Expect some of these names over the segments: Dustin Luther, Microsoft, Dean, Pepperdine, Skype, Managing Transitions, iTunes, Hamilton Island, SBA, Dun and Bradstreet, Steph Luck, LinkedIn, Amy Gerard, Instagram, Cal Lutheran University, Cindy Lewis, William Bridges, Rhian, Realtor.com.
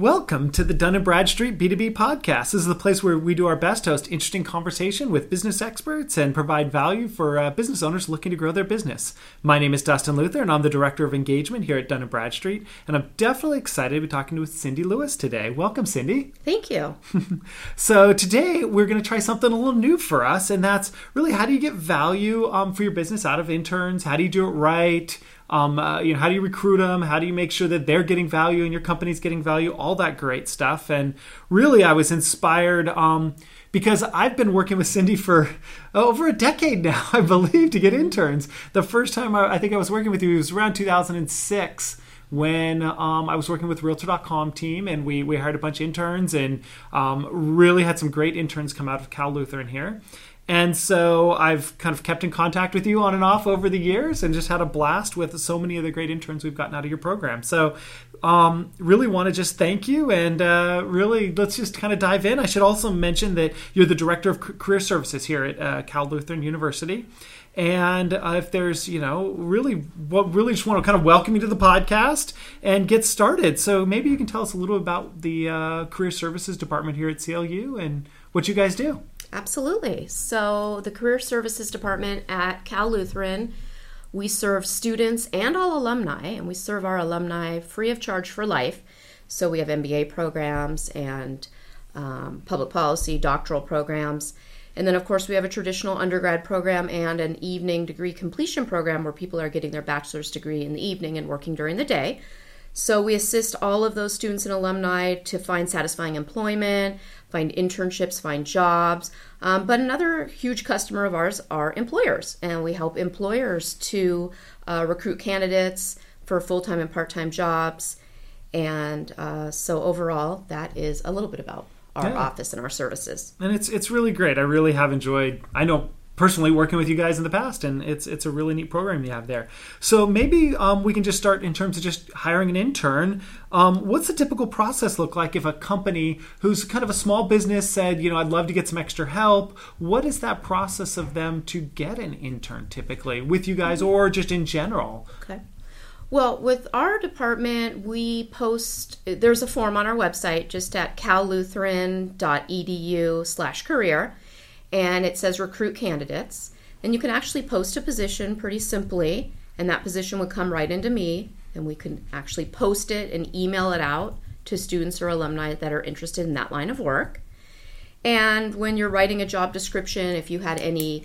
Welcome to the Dun and Bradstreet B2B podcast. This is the place where we do our best to host interesting conversation with business experts and provide value for business owners looking to grow their business. My name is Dustin Luther, and I'm the Director of Engagement here at Dun and Bradstreet, and I'm definitely excited to be talking with Cindy Lewis today. Welcome, Cindy. Thank you. So today we're going to try something a little new for us, and that's really how do you get value for your business out of interns? How do you do it right? How do you recruit them? How do you make sure that they're getting value and your company's getting value? All that great stuff. And really, I was inspired because I've been working with Cindy for over a decade now, I believe, to get interns. The first time I think I was working with you, it was around 2006 when I was working with Realtor.com team, and we hired a bunch of interns and really had some great interns come out of Cal Lutheran here. And so I've kind of kept in contact with you on and off over the years and just had a blast with so many of the great interns we've gotten out of your program. So really want to just thank you and really let's just kind of dive in. I should also mention that you're the Director of Career Services here at Cal Lutheran University. And if there's, really just want to kind of welcome you to the podcast and get started. So maybe you can tell us a little about the Career Services Department here at CLU and what you guys do. Absolutely. So the Career Services Department at Cal Lutheran, we serve students and all alumni, and we serve our alumni free of charge for life. So we have MBA programs and public policy, doctoral programs. And then, of course, we have a traditional undergrad program and an evening degree completion program where people are getting their bachelor's degree in the evening and working during the day. So we assist all of those students and alumni to find satisfying employment, find internships, find jobs. But another huge customer of ours are employers, and we help employers to recruit candidates for full-time and part-time jobs. And so overall, that is a little bit about our office and our services. And it's really great. I really have enjoyed, I know, personally working with you guys in the past, and it's a really neat program you have there. So maybe we can just start in terms of just hiring an intern. What's the typical process look like if a company who's kind of a small business said, I'd love to get some extra help? What is that process of them to get an intern typically with you guys or just in general? Okay. Well, with our department, we post, there's a form on our website just at callutheran.edu/career. And it says recruit candidates. And you can actually post a position pretty simply, and that position would come right into me, and we can actually post it and email it out to students or alumni that are interested in that line of work. And when you're writing a job description, if you had any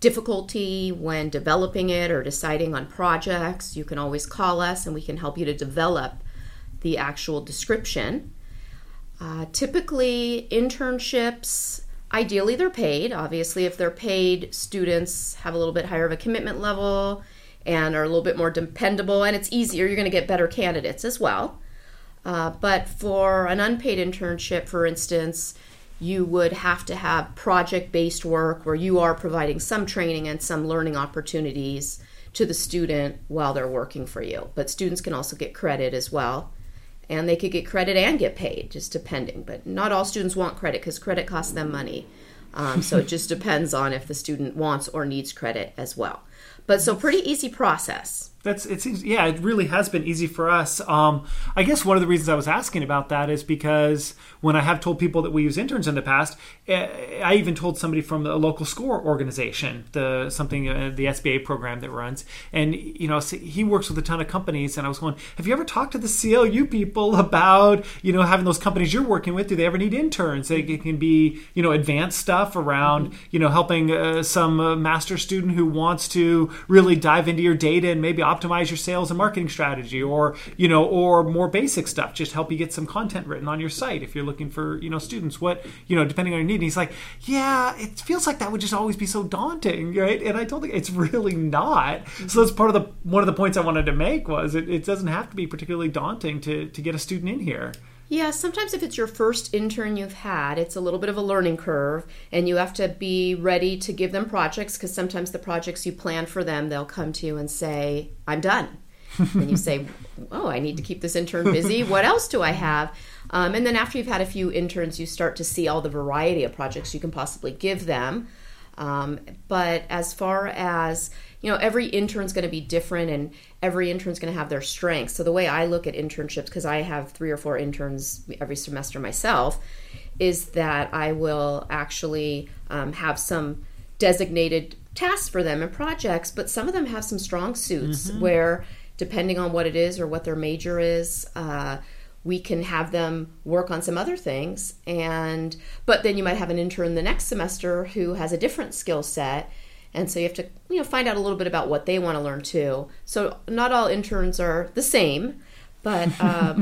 difficulty when developing it or deciding on projects, you can always call us and we can help you to develop the actual description. Typically, internships, ideally, they're paid. Obviously, if they're paid, students have a little bit higher of a commitment level and are a little bit more dependable, and it's easier. You're going to get better candidates as well. But for an unpaid internship, for instance, you would have to have project-based work where you are providing some training and some learning opportunities to the student while they're working for you. But students can also get credit as well. And they could get credit and get paid, just depending. But not all students want credit because credit costs them money. So it just depends on if the student wants or needs credit as well. But so pretty easy process. It really has been easy for us. I guess one of the reasons I was asking about that is because when I have told people that we use interns in the past, I even told somebody from a local school organization, the SBA program that runs, and he works with a ton of companies, and I was going, have you ever talked to the CLU people about having those companies you're working with? Do they ever need interns? It can be advanced stuff around helping some master student who wants to really dive into your data and maybe optimize your sales and marketing strategy, or or more basic stuff, just help you get some content written on your site if you're looking for students, what depending on your need. And he's like, yeah, it feels like that would just always be so daunting, right? And I don't think it's really not. So that's part of one of the points I wanted to make was it doesn't have to be particularly daunting to get a student in here. Yeah, sometimes if it's your first intern you've had, it's a little bit of a learning curve, and you have to be ready to give them projects because sometimes the projects you plan for them, they'll come to you and say, I'm done. And you say, oh, I need to keep this intern busy. What else do I have? And then after you've had a few interns, you start to see all the variety of projects you can possibly give them. But as far as, you know, every intern's going to be different and every intern's going to have their strengths. So the way I look at internships, because I have 3 or 4 interns every semester myself, is that I will actually have some designated tasks for them and projects, but some of them have some strong suits mm-hmm. where, depending on what it is or what their major is, we can have them work on some other things. But then you might have an intern the next semester who has a different skill set. And so you have to, you know, find out a little bit about what they want to learn too. So not all interns are the same, but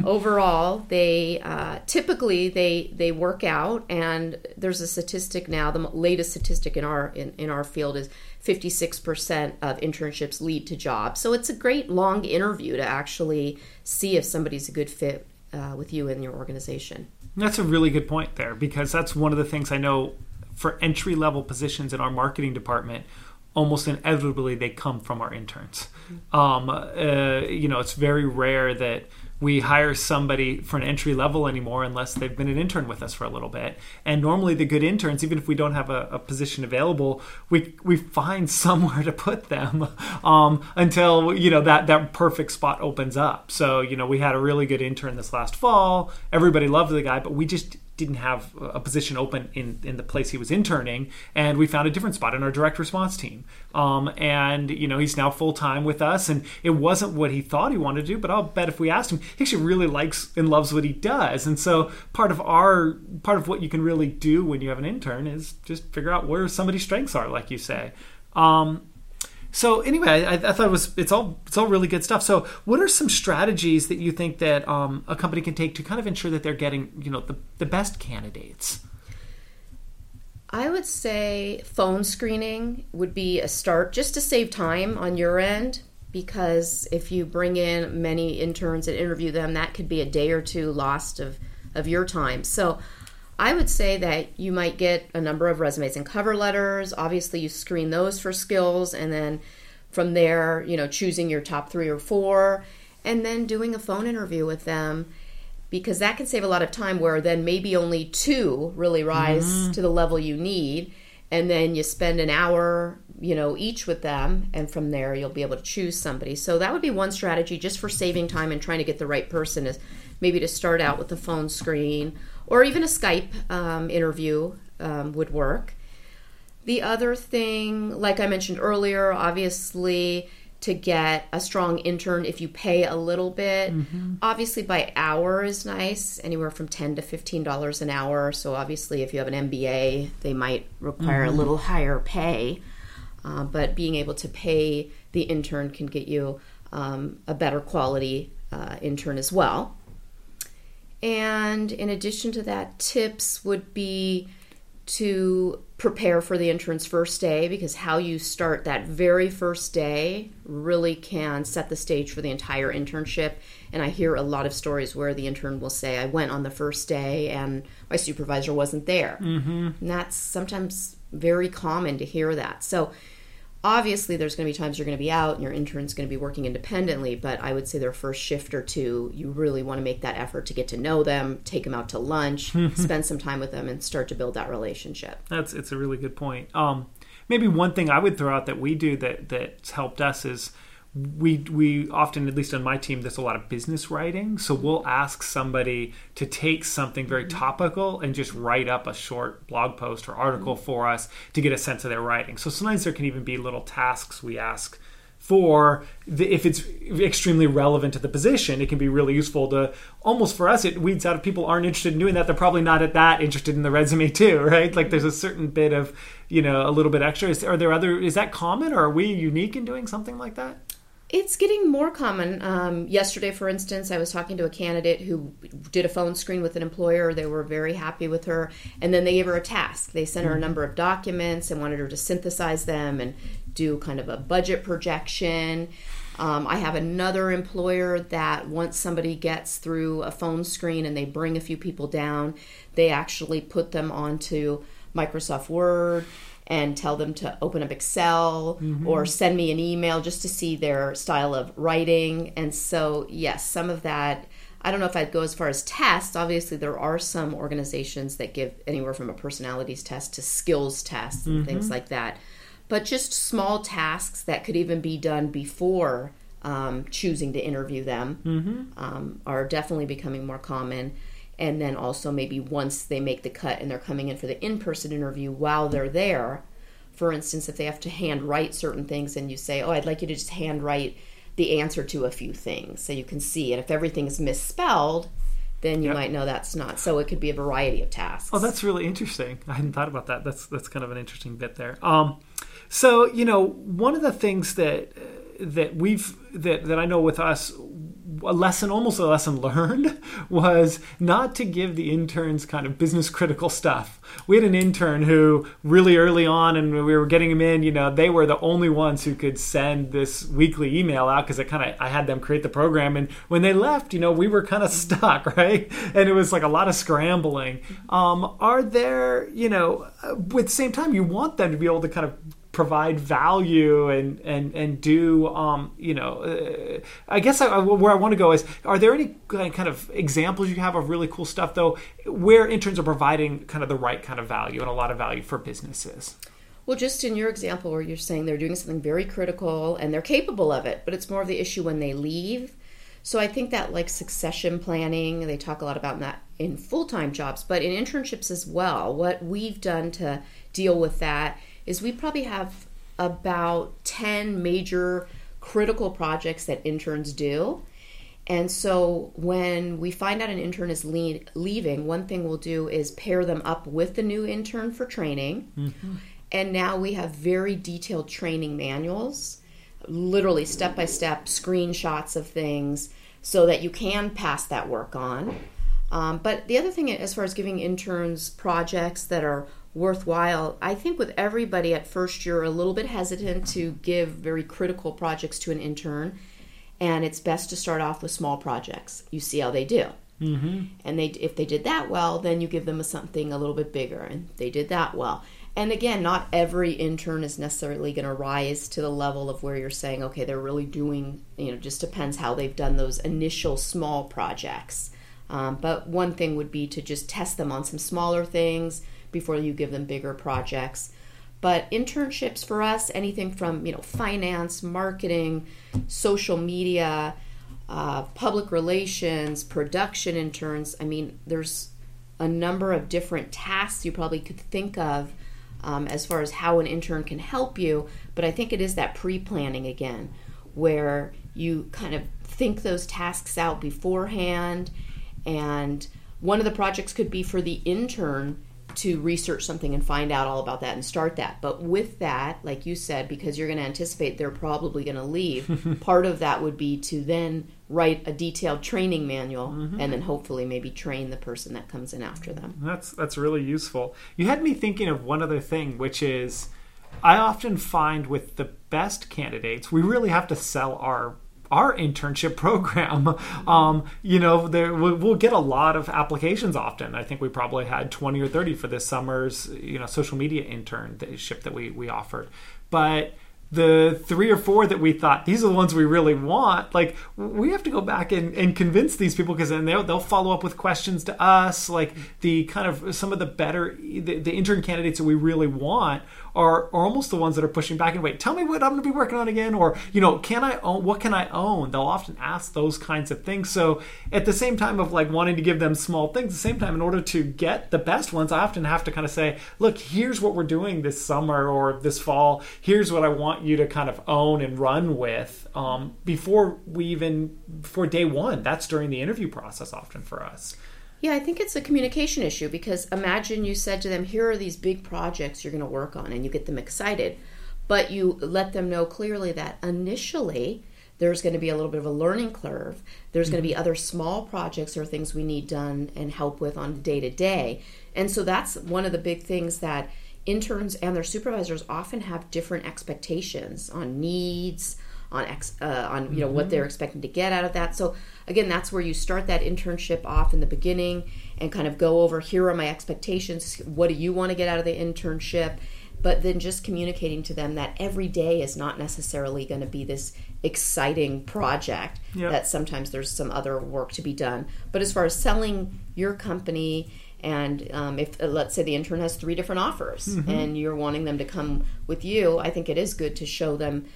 overall they typically they work out. And there's a statistic now, the latest statistic in our field is 56% of internships lead to jobs. So it's a great long interview to actually see if somebody's a good fit with you and your organization. That's a really good point there, because that's one of the things I know for entry-level positions in our marketing department, almost inevitably they come from our interns. Mm-hmm. You know, it's very rare that we hire somebody for an entry level anymore unless they've been an intern with us for a little bit. And normally the good interns, even if we don't have a position available, we find somewhere to put them until, you know, that perfect spot opens up. So, you know, we had a really good intern this last fall. Everybody loved the guy, but we just didn't have a position open in the place he was interning, and we found a different spot in our direct response team. And, you know, he's now full-time with us, and it wasn't what he thought he wanted to do, but I'll bet if we asked him, he actually really likes and loves what he does. And so part of what you can really do when you have an intern is just figure out where somebody's strengths are, like you say. So anyway, I thought it's all really good stuff. So what are some strategies that you think that a company can take to kind of ensure that they're getting, you know, the best candidates? I would say phone screening would be a start, just to save time on your end, because if you bring in many interns and interview them, that could be a day or two lost of your time. So I would say that you might get a number of resumes and cover letters. Obviously, you screen those for skills, and then from there, you know, choosing your top 3 or 4, and then doing a phone interview with them, because that can save a lot of time where then maybe only 2 really rise mm-hmm. to the level you need, and then you spend an hour, you know, each with them, and from there you'll be able to choose somebody. So that would be one strategy just for saving time and trying to get the right person, is maybe to start out with the phone screen, or even a Skype interview would work. The other thing, like I mentioned earlier, obviously to get a strong intern, if you pay a little bit, mm-hmm. obviously by hour is nice, anywhere from $10 to $15 an hour. So obviously if you have an MBA, they might require mm-hmm. a little higher pay, but being able to pay the intern can get you a better quality intern as well. And in addition to that, tips would be to prepare for the intern's first day, because how you start that very first day really can set the stage for the entire internship. And I hear a lot of stories where the intern will say, I went on the first day and my supervisor wasn't there. Mm-hmm. And that's sometimes very common to hear that. So obviously, there's going to be times you're going to be out and your intern's going to be working independently, but I would say their first shift or two, you really want to make that effort to get to know them, take them out to lunch, spend some time with them, and start to build that relationship. It's a really good point. Maybe one thing I would throw out that we do that's helped us is we often, at least on my team, there's a lot of business writing. So we'll ask somebody to take something very topical and just write up a short blog post or article for us to get a sense of their writing. So sometimes there can even be little tasks we ask for. If it's extremely relevant to the position, it can be really useful to, almost for us, it weeds out if people aren't interested in doing that. They're probably not that interested in the resume too, right? Like there's a certain bit of, you know, a little bit extra. Is that common, or are we unique in doing something like that? It's getting more common. Yesterday, for instance, I was talking to a candidate who did a phone screen with an employer. They were very happy with her, and then they gave her a task. They sent her a number of documents and wanted her to synthesize them and do kind of a budget projection. I have another employer that once somebody gets through a phone screen and they bring a few people down, they actually put them onto Microsoft Word and tell them to open up Excel or send me an email just to see their style of writing. And so, yes, some of that, I don't know if I'd go as far as tests. Obviously, there are some organizations that give anywhere from a personalities test to skills tests and things like that. But just small tasks that could even be done before choosing to interview them are definitely becoming more common. And then also maybe once they make the cut and they're coming in for the in-person interview while they're there, for instance, if they have to handwrite certain things and you say, oh, I'd like you to just handwrite the answer to a few things so you can see. And if everything is misspelled, then you might know that's not. So it could be a variety of tasks. Oh, that's really interesting. I hadn't thought about that. That's kind of an interesting bit there. So, you know, one of the things that I know with us, a lesson learned was not to give the interns kind of business critical stuff. We had an intern who really early on, and we were getting him in, you know, they were the only ones who could send this weekly email out because I had them create the program. And when they left, you know, we were kind of stuck, right? And it was like a lot of scrambling. Are there, you know, at the same time, you want them to be able to kind of provide value and do, you know, I guess where I want to go is, are there any kind of examples you have of really cool stuff, though, where interns are providing kind of the right kind of value and a lot of value for businesses? Well, just in your example where you're saying they're doing something very critical and they're capable of it, but it's more of the issue when they leave. So I think that like succession planning, they talk a lot about that in full-time jobs, but in internships as well, what we've done to deal with that is we probably have about 10 major critical projects that interns do. And so when we find out an intern is leaving, one thing we'll do is pair them up with the new intern for training. And now we have very detailed training manuals, literally step-by-step screenshots of things so that you can pass that work on. But the other thing, as far as giving interns projects that are worthwhile, I think with everybody at first you're a little bit hesitant to give very critical projects to an intern, and it's best to start off with small projects. You see how they do, and if they did that well, then you give them something a little bit bigger, and they did that well. And again, not every intern is necessarily going to rise to the level of where you're saying, okay, they're really doing, you know, just depends how they've done those initial small projects. But one thing would be to just test them on some smaller things before you give them bigger projects. But internships for us, anything from, you know, finance, marketing, social media, public relations, production interns. I mean, there's a number of different tasks you probably could think of as far as how an intern can help you. But I think it is that pre-planning again, where you kind of think those tasks out beforehand. And one of the projects could be for the intern to research something and find out all about that and start that. But with that, like you said, because you're going to anticipate they're probably going to leave, part of that would be to then write a detailed training manual and then hopefully maybe train the person that comes in after them. That's really useful. You had me thinking of one other thing, which is I often find with the best candidates, we really have to sell our internship program. You know, we'll get a lot of applications often. I think we probably had 20 or 30 for this summer's, you know, social media internship that we offered. But the 3 or 4 that we thought, these are the ones we really want, like, we have to go back and convince these people, because then they'll follow up with questions to us. Like, the kind of, some of the better, the intern candidates that we really want are almost the ones that are pushing back and, wait, tell me what I'm going to be working on again, or, you know, what can I own? They'll often ask those kinds of things. So at the same time of like wanting to give them small things, at the same time, in order to get the best ones, I often have to kind of say, look, here's what we're doing this summer or this fall. Here's what I want you to kind of own and run with before day one. That's during the interview process often for us. Yeah, I think it's a communication issue, because imagine you said to them, here are these big projects you're going to work on, and you get them excited, but you let them know clearly that initially there's going to be a little bit of a learning curve. There's going to be other small projects or things we need done and help with on day to day. And so that's one of the big things that interns and their supervisors often have different expectations on needs, on you know what they're expecting to get out of that. So again, that's where you start that internship off in the beginning and kind of go over, here are my expectations. What do you want to get out of the internship? but then just communicating to them that every day is not necessarily going to be this exciting project, yep. that sometimes there's some other work to be done. But as far as selling your company, and if let's say the intern has 3 different offers, mm-hmm. and you're wanting them to come with you, I think it is good to show them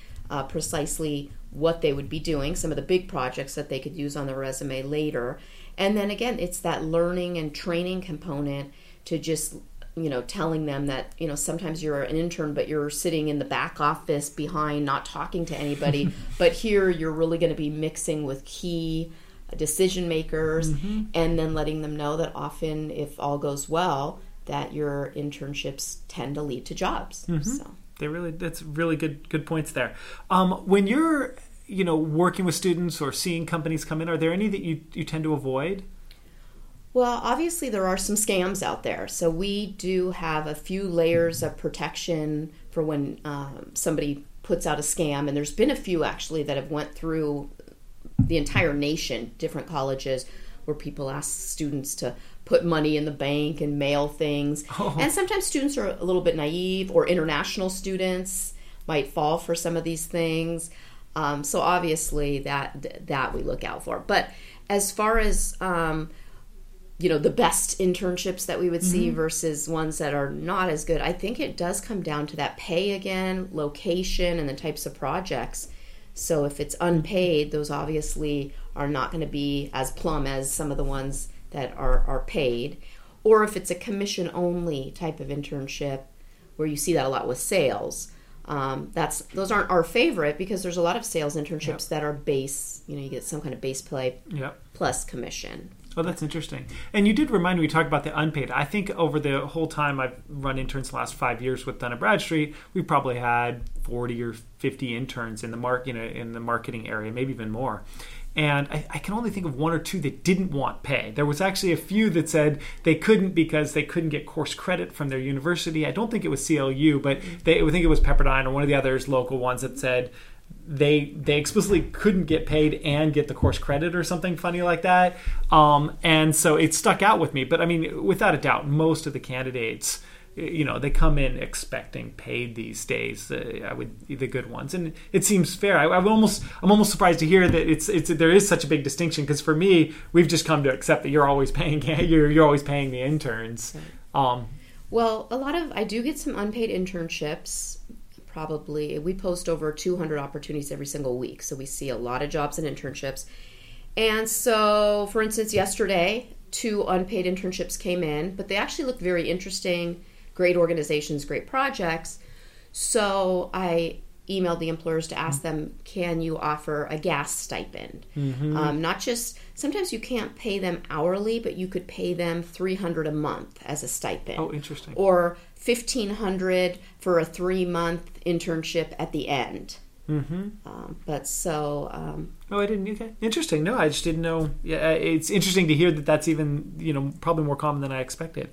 precisely what they would be doing, some of the big projects that they could use on their resume later. And then again, it's that learning and training component to just, you know, telling them that, you know, sometimes you're an intern, but you're sitting in the back office behind, not talking to anybody. But here you're really going to be mixing with key decision makers, mm-hmm. and then letting them know that often, if all goes well, that your internships tend to lead to jobs. Mm-hmm. So they really—that's really good points there. When you're, you know, working with students or seeing companies come in, are there any that you tend to avoid? Well, obviously there are some scams out there. So we do have a few layers of protection for when somebody puts out a scam. And there's been a few actually that have went through the entire nation, different colleges, where people ask students to put money in the bank and mail things. Oh. And sometimes students are a little bit naive, or international students might fall for some of these things. So obviously that we look out for. But as far as you know, the best internships that we would see, mm-hmm. versus ones that are not as good, I think it does come down to that pay again, location, and the types of projects. So if it's unpaid, those obviously are not going to be as plumb as some of the ones that are paid. Or if it's a commission-only type of internship, where you see that a lot with sales, those aren't our favorite, because there's a lot of sales internships, yep. that are base, you know, you get some kind of base pay, yep. plus commission. Oh, that's interesting. And you did remind me, we talked about the unpaid. I think over the whole time I've run interns the last 5 years with Dun and Bradstreet, we probably had 40 or 50 interns in the in the marketing area, maybe even more. And I can only think of 1 or 2 that didn't want pay. There was actually a few that said they couldn't because they couldn't get course credit from their university. I don't think it was CLU, but I think it was Pepperdine or one of the others local ones that said they explicitly couldn't get paid and get the course credit or something funny like that. And so it stuck out with me. But I mean, without a doubt, most of the candidates, you know, they come in expecting paid these days. I would, the good ones, and it seems fair. I'm almost surprised to hear that there is such a big distinction, because for me, we've just come to accept that you're always paying you're always paying the interns. Well, I do get some unpaid internships. Probably we post over 200 opportunities every single week, so we see a lot of jobs and internships. And so, for instance, yesterday 2 unpaid internships came in, but they actually looked very interesting. Great organizations, great projects. So I emailed the employers to ask them, can you offer a gas stipend? Mm-hmm. Not just, sometimes you can't pay them hourly, but you could pay them $300 a month as a stipend. Oh, interesting. Or $1,500 for a 3-month internship at the end. Mm-hmm. I didn't. Okay, interesting. No, I just didn't know. Yeah, it's interesting to hear that that's even, you know, probably more common than I expected.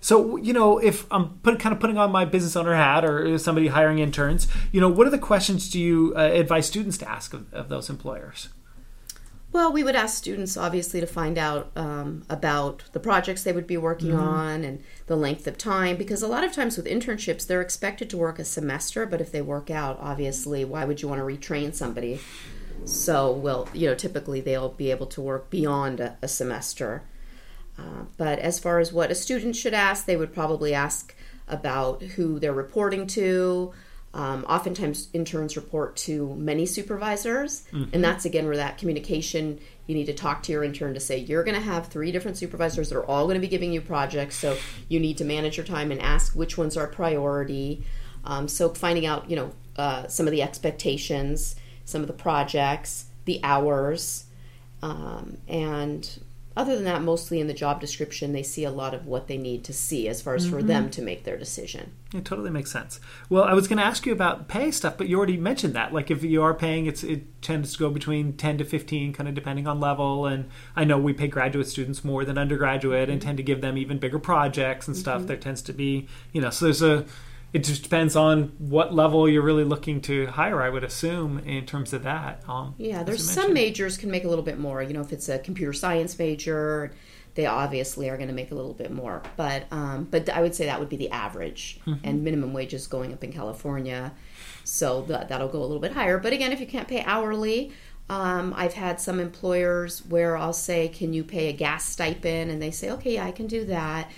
So, you know, if I'm putting on my business owner hat, or somebody hiring interns, you know, what are the questions do you advise students to ask of those employers? Well, we would ask students, obviously, to find out about the projects they would be working mm-hmm. on, and the length of time. Because a lot of times with internships, they're expected to work a semester, but if they work out, obviously, why would you want to retrain somebody? So, typically they'll be able to work beyond a semester. But as far as what a student should ask, they would probably ask about who they're reporting to. Oftentimes, interns report to many supervisors, mm-hmm. and that's, again, where that communication, you need to talk to your intern to say, you're going to have 3 different supervisors that are all going to be giving you projects, so you need to manage your time and ask which ones are priority. So finding out, you know, some of the expectations, some of the projects, the hours, and other than that, mostly in the job description, they see a lot of what they need to see as far as mm-hmm. for them to make their decision. It totally makes sense. Well, I was going to ask you about pay stuff, but you already mentioned that. Like, if you are paying, it tends to go between 10 to 15, kind of depending on level. And I know we pay graduate students more than undergraduate and tend to give them even bigger projects and stuff. Mm-hmm. There tends to be, you know, so there's it just depends on what level you're really looking to hire, I would assume, in terms of that. There's some majors can make a little bit more. You know, if it's a computer science major, they obviously are going to make a little bit more. But I would say that would be the average. Mm-hmm. And minimum wage is going up in California, so that'll go a little bit higher. But again, if you can't pay hourly, I've had some employers where I'll say, can you pay a gas stipend? And they say, okay, yeah, I can do that.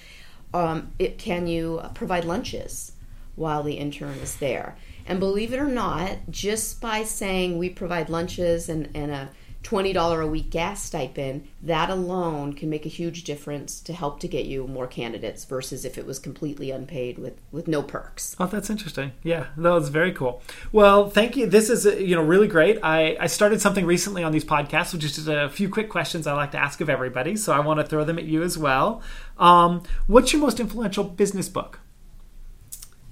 Can you provide lunches while the intern is there? And believe it or not, just by saying we provide lunches and a $20 a week gas stipend, that alone can make a huge difference to help to get you more candidates versus if it was completely unpaid with no perks. Oh, that's interesting. Yeah, that was very cool. Well, thank you. This is, really great. I started something recently on these podcasts, which is just a few quick questions I like to ask of everybody. So I want to throw them at you as well. What's your most influential business book?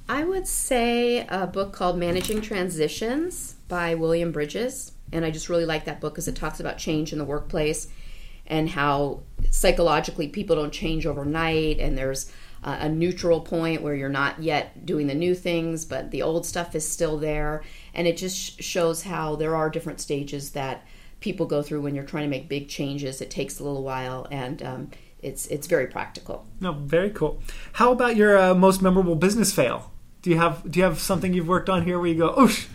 I would say a book called Managing Transitions by William Bridges. And I just really like that book because it talks about change in the workplace and how psychologically people don't change overnight, and there's a neutral point where you're not yet doing the new things, but the old stuff is still there. And it just shows how there are different stages that people go through when you're trying to make big changes. It takes a little while, and it's very practical. No, very cool. How about your most memorable business fail? Do you have something you've worked on here where you go, oosh?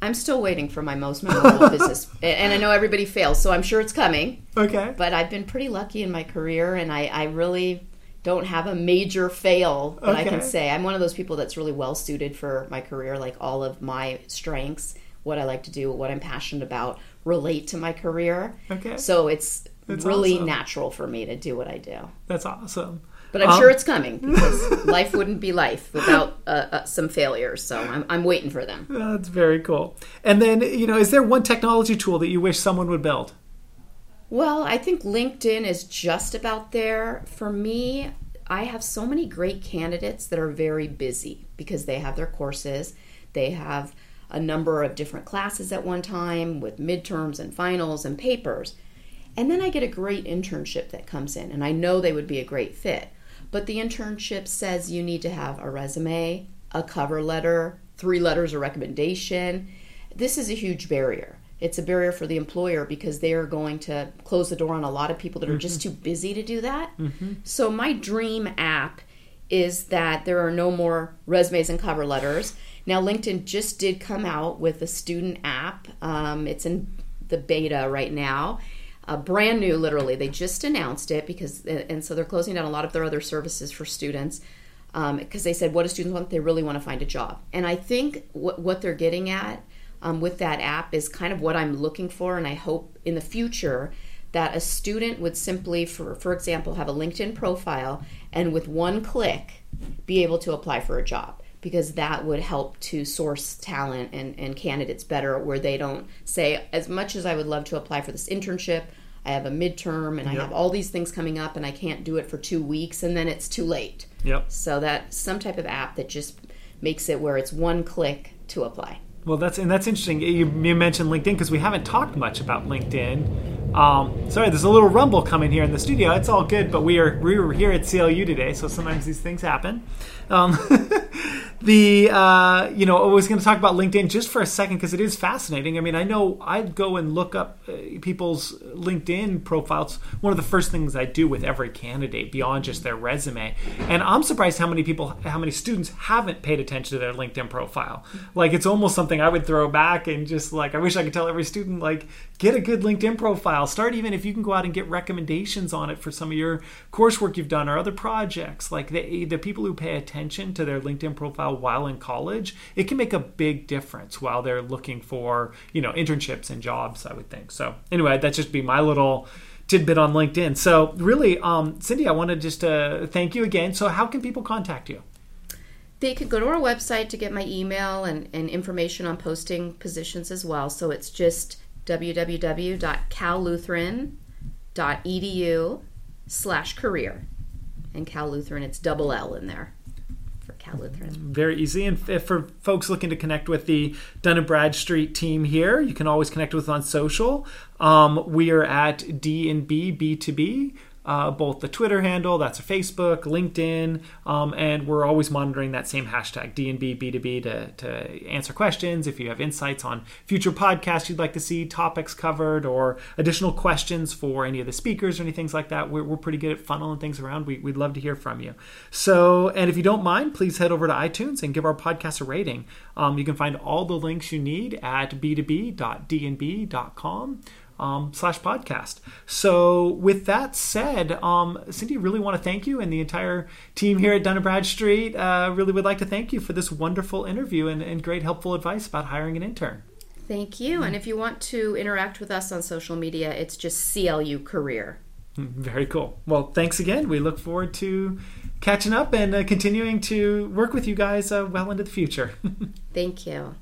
I'm still waiting for my most memorable business, and I know everybody fails, so I'm sure it's coming. Okay. But I've been pretty lucky in my career, and I really don't have a major fail that I can say. I'm one of those people that's really well-suited for my career, like all of my strengths, what I like to do, what I'm passionate about, relate to my career. Okay. So it's really awesome. Natural for me to do what I do. That's awesome. But I'm sure it's coming, because life wouldn't be life without some failures. So I'm waiting for them. That's very cool. And then, is there one technology tool that you wish someone would build? Well, I think LinkedIn is just about there. For me, I have so many great candidates that are very busy because they have their courses. They have a number of different classes at one time with midterms and finals and papers. And then I get a great internship that comes in, and I know they would be a great fit. But the internship says you need to have a resume, a cover letter, 3 letters of recommendation. This is a huge barrier. It's a barrier for the employer because they are going to close the door on a lot of people that are mm-hmm. just too busy to do that. Mm-hmm. So my dream app is that there are no more resumes and cover letters. Now, LinkedIn just did come out with a student app. It's in the beta right now. Brand new, literally. They just announced it so they're closing down a lot of their other services for students because they said, what do students want? They really want to find a job. And I think what they're getting at with that app is kind of what I'm looking for, and I hope in the future that a student would simply, for example, have a LinkedIn profile and with one click be able to apply for a job, because that would help to source talent and candidates better, where they don't say, as much as I would love to apply for this internship, I have a midterm and yep. I have all these things coming up and I can't do it for 2 weeks, and then it's too late. Yep. So that some type of app that just makes it where it's one click to apply. Well, that's interesting. You mentioned LinkedIn because we haven't talked much about LinkedIn. Sorry, there's a little rumble coming here in the studio. It's all good, but we were here at CLU today, so sometimes these things happen. I was going to talk about LinkedIn just for a second because it is fascinating. I mean, I know I'd go and look up people's LinkedIn profiles. One of the first things I do with every candidate beyond just their resume, and I'm surprised how many students haven't paid attention to their LinkedIn profile. Like, it's almost something I would throw back, and just like, I wish I could tell every student, like, get a good LinkedIn profile. Start, even if you can go out and get recommendations on it for some of your coursework you've done or other projects. Like, the people who pay attention to their LinkedIn profile while in college, it can make a big difference while they're looking for, internships and jobs, I would think. So anyway, that's just be my little tidbit on LinkedIn. So really, Cindy, I want to just thank you again. So how can people contact you? They could go to our website to get my email and information on posting positions as well. So it's just www.callutheran.edu/career. And Cal Lutheran, it's double L in there for Cal Lutheran. Very easy. And for folks looking to connect with the Dun and Bradstreet team here, you can always connect with us on social. We are at D&B B2B. both the Twitter handle, that's Facebook, LinkedIn, and we're always monitoring that same hashtag, D&B B2B, to answer questions. If you have insights on future podcasts you'd like to see, topics covered, or additional questions for any of the speakers or any things like that, we're pretty good at funneling things around. We'd love to hear from you. So, and if you don't mind, please head over to iTunes and give our podcast a rating. You can find all the links you need at b2b.dnb.com. /podcast. So with that said, Cindy, really want to thank you, and the entire team here at Dun and Bradstreet really would like to thank you for this wonderful interview and great helpful advice about hiring an intern. Thank you. And if you want to interact with us on social media, it's just CLU Career. Very cool. Well, thanks again. We look forward to catching up and continuing to work with you guys well into the future. Thank you.